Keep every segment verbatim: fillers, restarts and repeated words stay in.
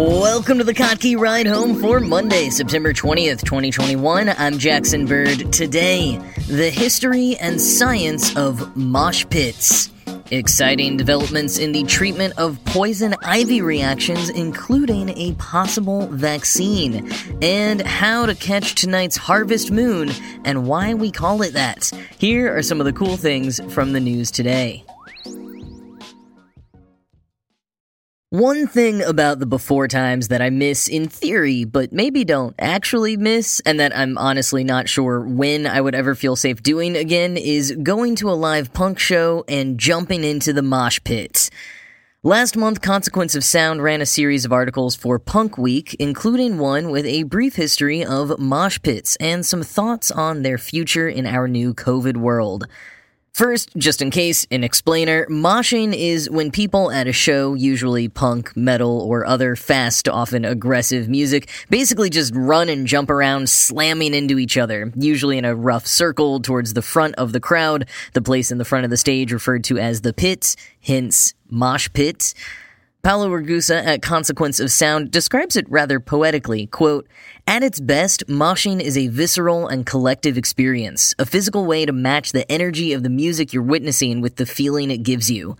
Welcome to the Kottke Ride Home for Monday, September twentieth, twenty twenty-one. I'm Jackson Bird. Today, the history and science of mosh pits. Exciting developments in the treatment of poison ivy reactions, including a possible vaccine. And how to catch tonight's harvest moon and why we call it that. Here are some of the cool things from the news today. One thing about the before times that I miss in theory, but maybe don't actually miss, and that I'm honestly not sure when I would ever feel safe doing again, is going to a live punk show and jumping into the mosh pit. Last month, Consequence of Sound ran a series of articles for Punk Week, including one with a brief history of mosh pits and some thoughts on their future in our new COVID world. First, just in case, an explainer, moshing is when people at a show, usually punk, metal, or other fast, often aggressive music, basically just run and jump around, slamming into each other, usually in a rough circle towards the front of the crowd, the place in the front of the stage referred to as the pit, hence mosh pit. Paolo Ragusa at Consequence of Sound describes it rather poetically, quote, "At its best, moshing is a visceral and collective experience, a physical way to match the energy of the music you're witnessing with the feeling it gives you.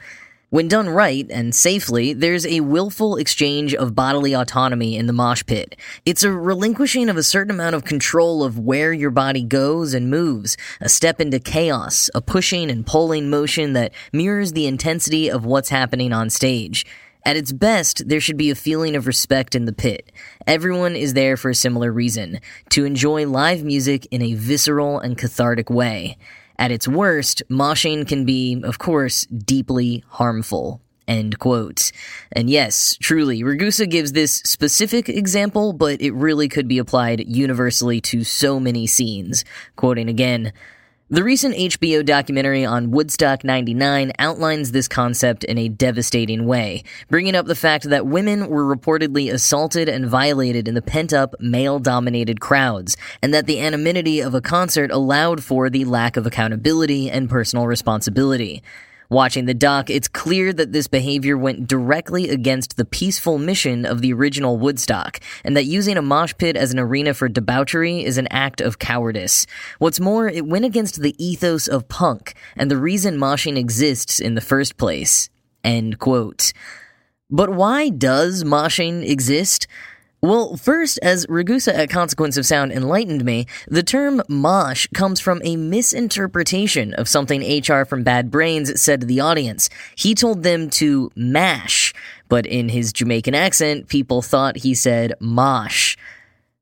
When done right and safely, there's a willful exchange of bodily autonomy in the mosh pit. It's a relinquishing of a certain amount of control of where your body goes and moves, a step into chaos, a pushing and pulling motion that mirrors the intensity of what's happening on stage. At its best, there should be a feeling of respect in the pit. Everyone is there for a similar reason, to enjoy live music in a visceral and cathartic way. At its worst, moshing can be, of course, deeply harmful." End quote. And yes, truly, Ragusa gives this specific example, but it really could be applied universally to so many scenes. Quoting again, "The recent H B O documentary on Woodstock ninety-nine outlines this concept in a devastating way, bringing up the fact that women were reportedly assaulted and violated in the pent-up, male-dominated crowds, and that the anonymity of a concert allowed for the lack of accountability and personal responsibility. Watching the doc, it's clear that this behavior went directly against the peaceful mission of the original Woodstock, and that using a mosh pit as an arena for debauchery is an act of cowardice. What's more, it went against the ethos of punk, and the reason moshing exists in the first place." End quote. But why does moshing exist? Well, first, as Ragusa at Consequence of Sound enlightened me, the term mosh comes from a misinterpretation of something H R from Bad Brains said to the audience. He told them to mash, but in his Jamaican accent, people thought he said mosh.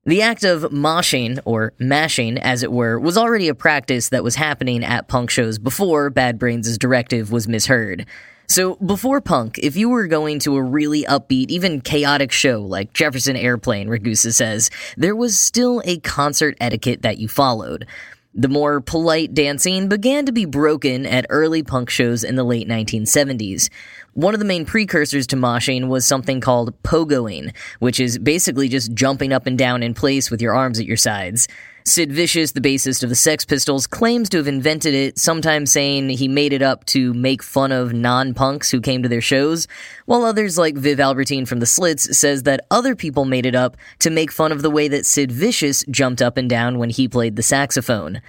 The act of moshing, or mashing as it were, was already a practice that was happening at punk shows before Bad Brains' directive was misheard. So, before punk, if you were going to a really upbeat, even chaotic show like Jefferson Airplane, Ragusa says, there was still a concert etiquette that you followed. The more polite dancing began to be broken at early punk shows in the late nineteen seventies. One of the main precursors to moshing was something called pogoing, which is basically just jumping up and down in place with your arms at your sides. Sid Vicious, the bassist of the Sex Pistols, claims to have invented it, sometimes saying he made it up to make fun of non-punks who came to their shows, while others like Viv Albertine from The Slits says that other people made it up to make fun of the way that Sid Vicious jumped up and down when he played the saxophone.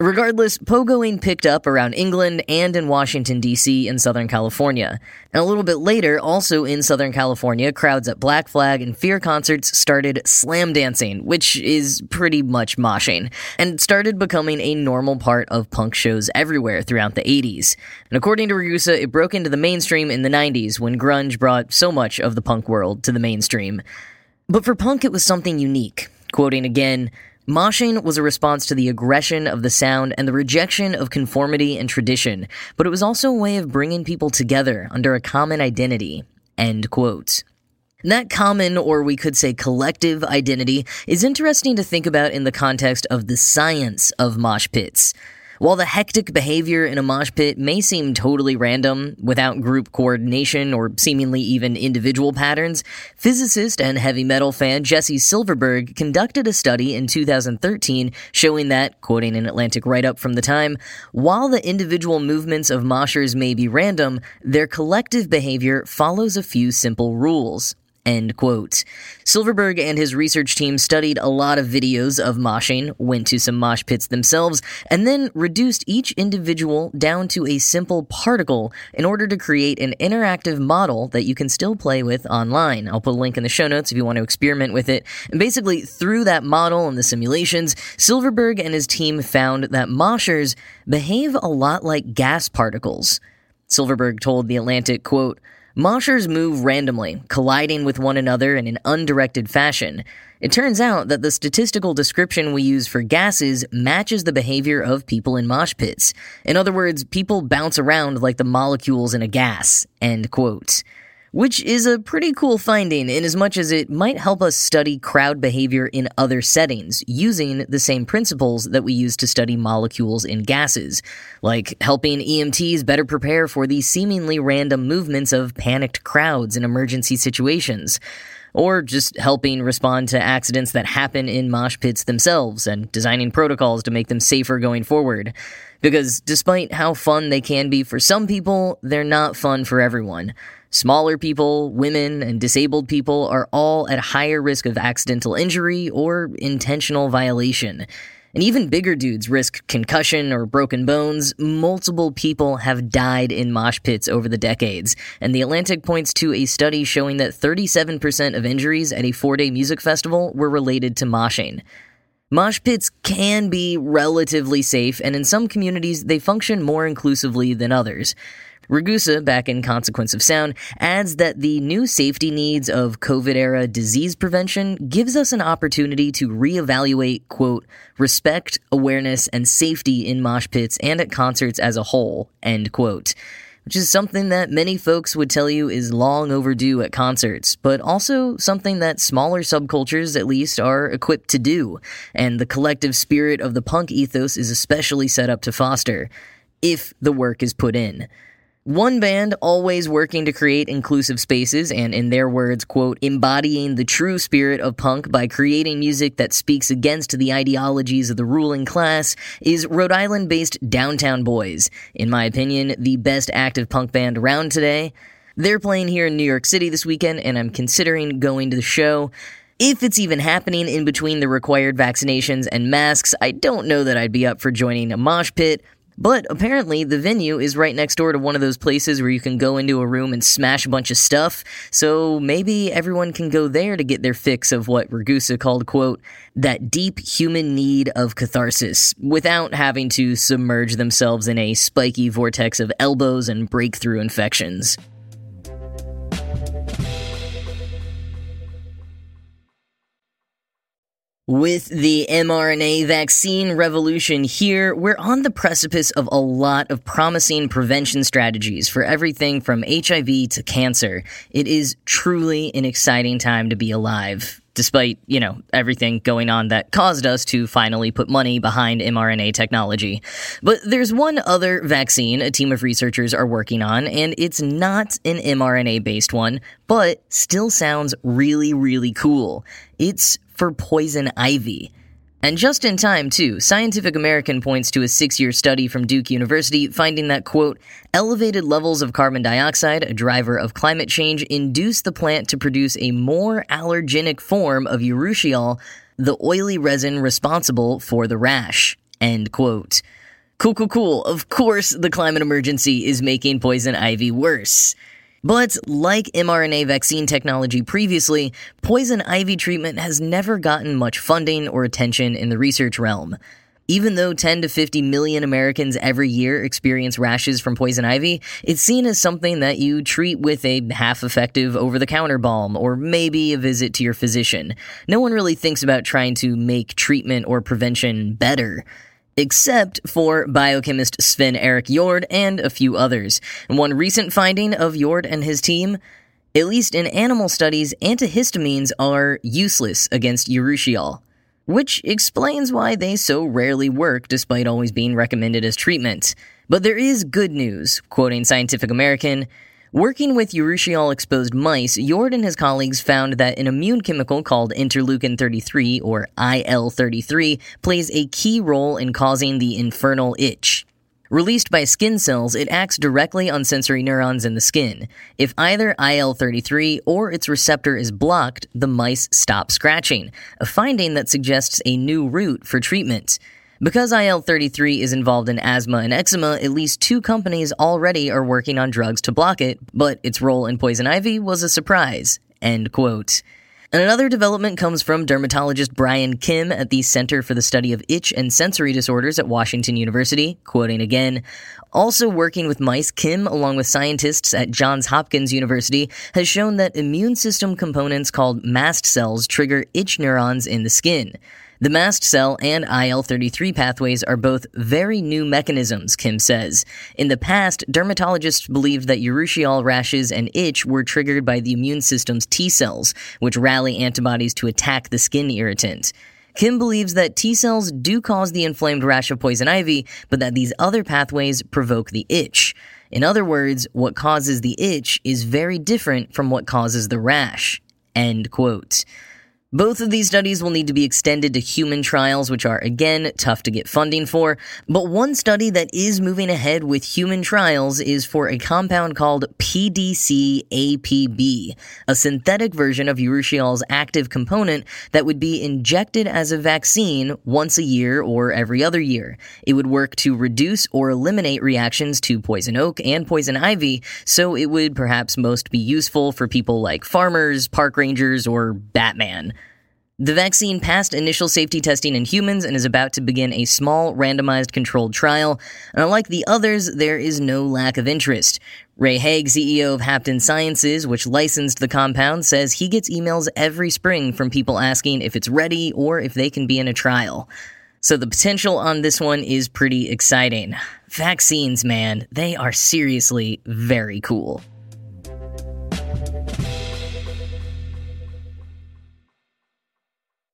Regardless, pogoing picked up around England and in Washington, D C and Southern California. And a little bit later, also in Southern California, crowds at Black Flag and Fear concerts started slam dancing, which is pretty much moshing, and started becoming a normal part of punk shows everywhere throughout the eighties. And according to Ragusa, it broke into the mainstream in the nineties when grunge brought so much of the punk world to the mainstream. But for punk, it was something unique. Quoting again, Moshing was a response to the aggression of the sound and the rejection of conformity and tradition, but it was also a way of bringing people together under a common identity. End quote. That common, or we could say collective, identity is interesting to think about in the context of the science of mosh pits. While the hectic behavior in a mosh pit may seem totally random, without group coordination or seemingly even individual patterns, physicist and heavy metal fan Jesse Silverberg conducted a study in two thousand thirteen showing that, quoting an Atlantic write-up from the time, while the individual movements of moshers may be random, their collective behavior follows a few simple rules. End quote. Silverberg and his research team studied a lot of videos of moshing, went to some mosh pits themselves, and then reduced each individual down to a simple particle in order to create an interactive model that you can still play with online. I'll put a link in the show notes if you want to experiment with it. And basically, through that model and the simulations, Silverberg and his team found that moshers behave a lot like gas particles. Silverberg told The Atlantic, quote, moshers move randomly, colliding with one another in an undirected fashion. It turns out that the statistical description we use for gases matches the behavior of people in mosh pits. In other words, people bounce around like the molecules in a gas. End quote. Which is a pretty cool finding in as much as it might help us study crowd behavior in other settings, using the same principles that we use to study molecules in gases, like helping E M Ts better prepare for the seemingly random movements of panicked crowds in emergency situations, or just helping respond to accidents that happen in mosh pits themselves and designing protocols to make them safer going forward. Because despite how fun they can be for some people, they're not fun for everyone. Smaller people, women, and disabled people are all at higher risk of accidental injury or intentional violation. And even bigger dudes risk concussion or broken bones. Multiple people have died in mosh pits over the decades. And The Atlantic points to a study showing that thirty-seven percent of injuries at a four-day music festival were related to moshing. Mosh pits can be relatively safe, and in some communities, they function more inclusively than others. Ragusa, back in Consequence of Sound, adds that the new safety needs of COVID-era disease prevention gives us an opportunity to reevaluate, quote, respect, awareness, and safety in mosh pits and at concerts as a whole, end quote. Which is something that many folks would tell you is long overdue at concerts, but also something that smaller subcultures, at least, are equipped to do, and the collective spirit of the punk ethos is especially set up to foster, if the work is put in. One band always working to create inclusive spaces and, in their words, quote, embodying the true spirit of punk by creating music that speaks against the ideologies of the ruling class is Rhode Island-based Downtown Boys. In my opinion, the best active punk band around today. They're playing here in New York City this weekend, and I'm considering going to the show. If it's even happening in between the required vaccinations and masks, I don't know that I'd be up for joining a mosh pit. But apparently, the venue is right next door to one of those places where you can go into a room and smash a bunch of stuff, so maybe everyone can go there to get their fix of what Ragusa called, quote, that deep human need of catharsis, without having to submerge themselves in a spiky vortex of elbows and breakthrough infections. With the mRNA vaccine revolution here, we're on the precipice of a lot of promising prevention strategies for everything from H I V to cancer. It is truly an exciting time to be alive, despite, you know, everything going on that caused us to finally put money behind mRNA technology. But there's one other vaccine a team of researchers are working on, and it's not an mRNA-based one, but still sounds really, really cool. It's for poison ivy. And just in time, too, Scientific American points to a six-year study from Duke University finding that, quote, elevated levels of carbon dioxide, a driver of climate change, induce the plant to produce a more allergenic form of urushiol, the oily resin responsible for the rash, end quote. Cool, cool, cool. Of course the climate emergency is making poison ivy worse. But like mRNA vaccine technology previously, poison ivy treatment has never gotten much funding or attention in the research realm. Even though ten to fifty million Americans every year experience rashes from poison ivy, it's seen as something that you treat with a half-effective over-the-counter balm or maybe a visit to your physician. No one really thinks about trying to make treatment or prevention better, except for biochemist Sven-Erik Yord and a few others. And one recent finding of Yord and his team, at least in animal studies, antihistamines are useless against urushiol, which explains why they so rarely work despite always being recommended as treatment. But there is good news. Quoting Scientific American, working with urushiol-exposed mice, Yord and his colleagues found that an immune chemical called interleukin thirty-three, or I L thirty-three, plays a key role in causing the infernal itch. Released by skin cells, it acts directly on sensory neurons in the skin. If either I L thirty-three or its receptor is blocked, the mice stop scratching, a finding that suggests a new route for treatment. Because I L thirty-three is involved in asthma and eczema, at least two companies already are working on drugs to block it, but its role in poison ivy was a surprise. End quote. And another development comes from dermatologist Brian Kim at the Center for the Study of Itch and Sensory Disorders at Washington University. Quoting again, also working with mice, Kim, along with scientists at Johns Hopkins University, has shown that immune system components called mast cells trigger itch neurons in the skin. The mast cell and I L thirty-three pathways are both very new mechanisms, Kim says. In the past, dermatologists believed that urushiol rashes and itch were triggered by the immune system's T cells, which rally antibodies to attack the skin irritant. Kim believes that T cells do cause the inflamed rash of poison ivy, but that these other pathways provoke the itch. In other words, what causes the itch is very different from what causes the rash. End quote. Both of these studies will need to be extended to human trials, which are, again, tough to get funding for. But one study that is moving ahead with human trials is for a compound called P D C A P B, a synthetic version of urushiol's active component that would be injected as a vaccine once a year or every other year. It would work to reduce or eliminate reactions to poison oak and poison ivy, so it would perhaps most be useful for people like farmers, park rangers, or Batman. The vaccine passed initial safety testing in humans and is about to begin a small, randomized controlled trial. And unlike the others, there is no lack of interest. Ray Haig, C E O of Hapton Sciences, which licensed the compound, says he gets emails every spring from people asking if it's ready or if they can be in a trial. So the potential on this one is pretty exciting. Vaccines, man, they are seriously very cool.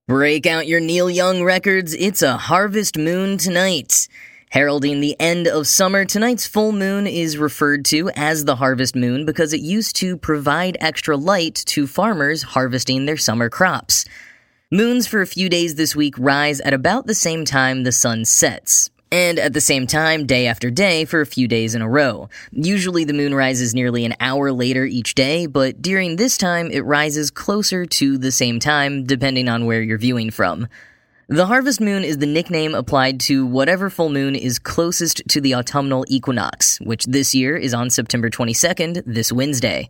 Break out your Neil Young records, it's a harvest moon tonight. Heralding the end of summer, tonight's full moon is referred to as the harvest moon because it used to provide extra light to farmers harvesting their summer crops. Moons for a few days this week rise at about the same time the sun sets, and at the same time day after day for a few days in a row. Usually the moon rises nearly an hour later each day, but during this time it rises closer to the same time, depending on where you're viewing from. The harvest moon is the nickname applied to whatever full moon is closest to the autumnal equinox, which this year is on September twenty-second, this Wednesday.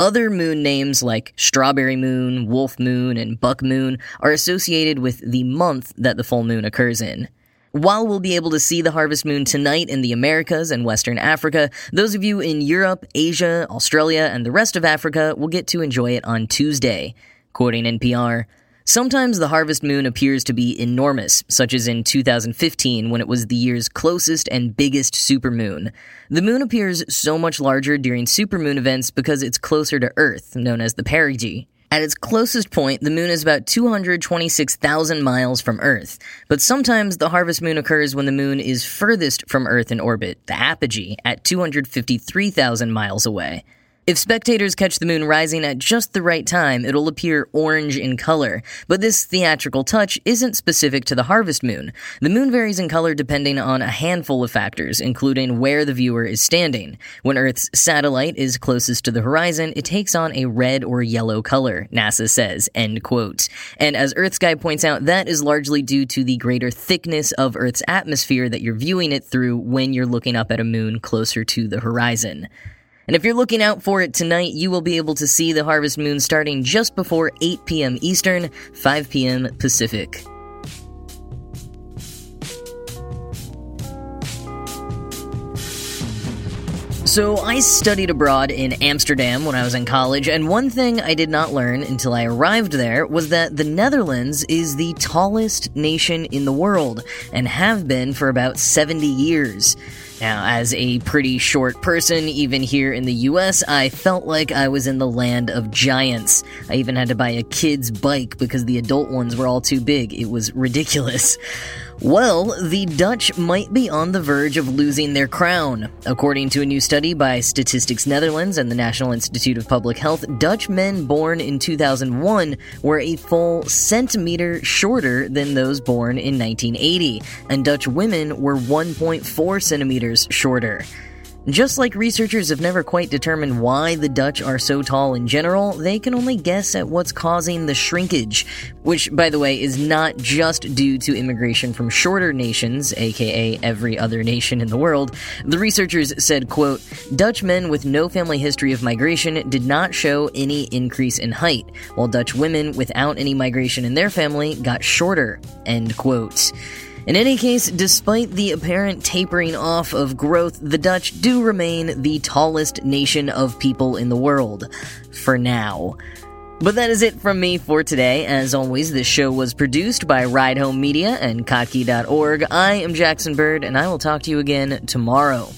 Other moon names like Strawberry Moon, Wolf Moon, and Buck Moon are associated with the month that the full moon occurs in. While we'll be able to see the harvest moon tonight in the Americas and Western Africa, those of you in Europe, Asia, Australia, and the rest of Africa will get to enjoy it on Tuesday. Quoting N P R, sometimes the harvest moon appears to be enormous, such as in two thousand fifteen when it was the year's closest and biggest supermoon. The moon appears so much larger during supermoon events because it's closer to Earth, known as the perigee. At its closest point, the moon is about two hundred twenty-six thousand miles from Earth, but sometimes the harvest moon occurs when the moon is furthest from Earth in orbit, the apogee, at two hundred fifty-three thousand miles away. If spectators catch the moon rising at just the right time, it'll appear orange in color, but this theatrical touch isn't specific to the harvest moon. The moon varies in color depending on a handful of factors, including where the viewer is standing. When Earth's satellite is closest to the horizon, it takes on a red or yellow color, NASA says, end quote. And as EarthSky points out, that is largely due to the greater thickness of Earth's atmosphere that you're viewing it through when you're looking up at a moon closer to the horizon. And if you're looking out for it tonight, you will be able to see the harvest moon starting just before eight p.m. Eastern, five p.m. Pacific. So I studied abroad in Amsterdam when I was in college, and one thing I did not learn until I arrived there was that the Netherlands is the tallest nation in the world, and have been for about seventy years. Now, as a pretty short person, even here in the U S, I felt like I was in the land of giants. I even had to buy a kid's bike because the adult ones were all too big. It was ridiculous. Well, the Dutch might be on the verge of losing their crown. According to a new study by Statistics Netherlands and the National Institute of Public Health, Dutch men born in two thousand one were a full centimeter shorter than those born in nineteen eighty, and Dutch women were one point four centimeters shorter. Just like researchers have never quite determined why the Dutch are so tall in general, they can only guess at what's causing the shrinkage, which, by the way, is not just due to immigration from shorter nations, aka every other nation in the world. The researchers said, quote, "Dutch men with no family history of migration did not show any increase in height, while Dutch women without any migration in their family got shorter," end quote. In any case, despite the apparent tapering off of growth, the Dutch do remain the tallest nation of people in the world. For now. But that is it from me for today. As always, this show was produced by Ride Home Media and Kottke dot org. I am Jackson Bird, and I will talk to you again tomorrow.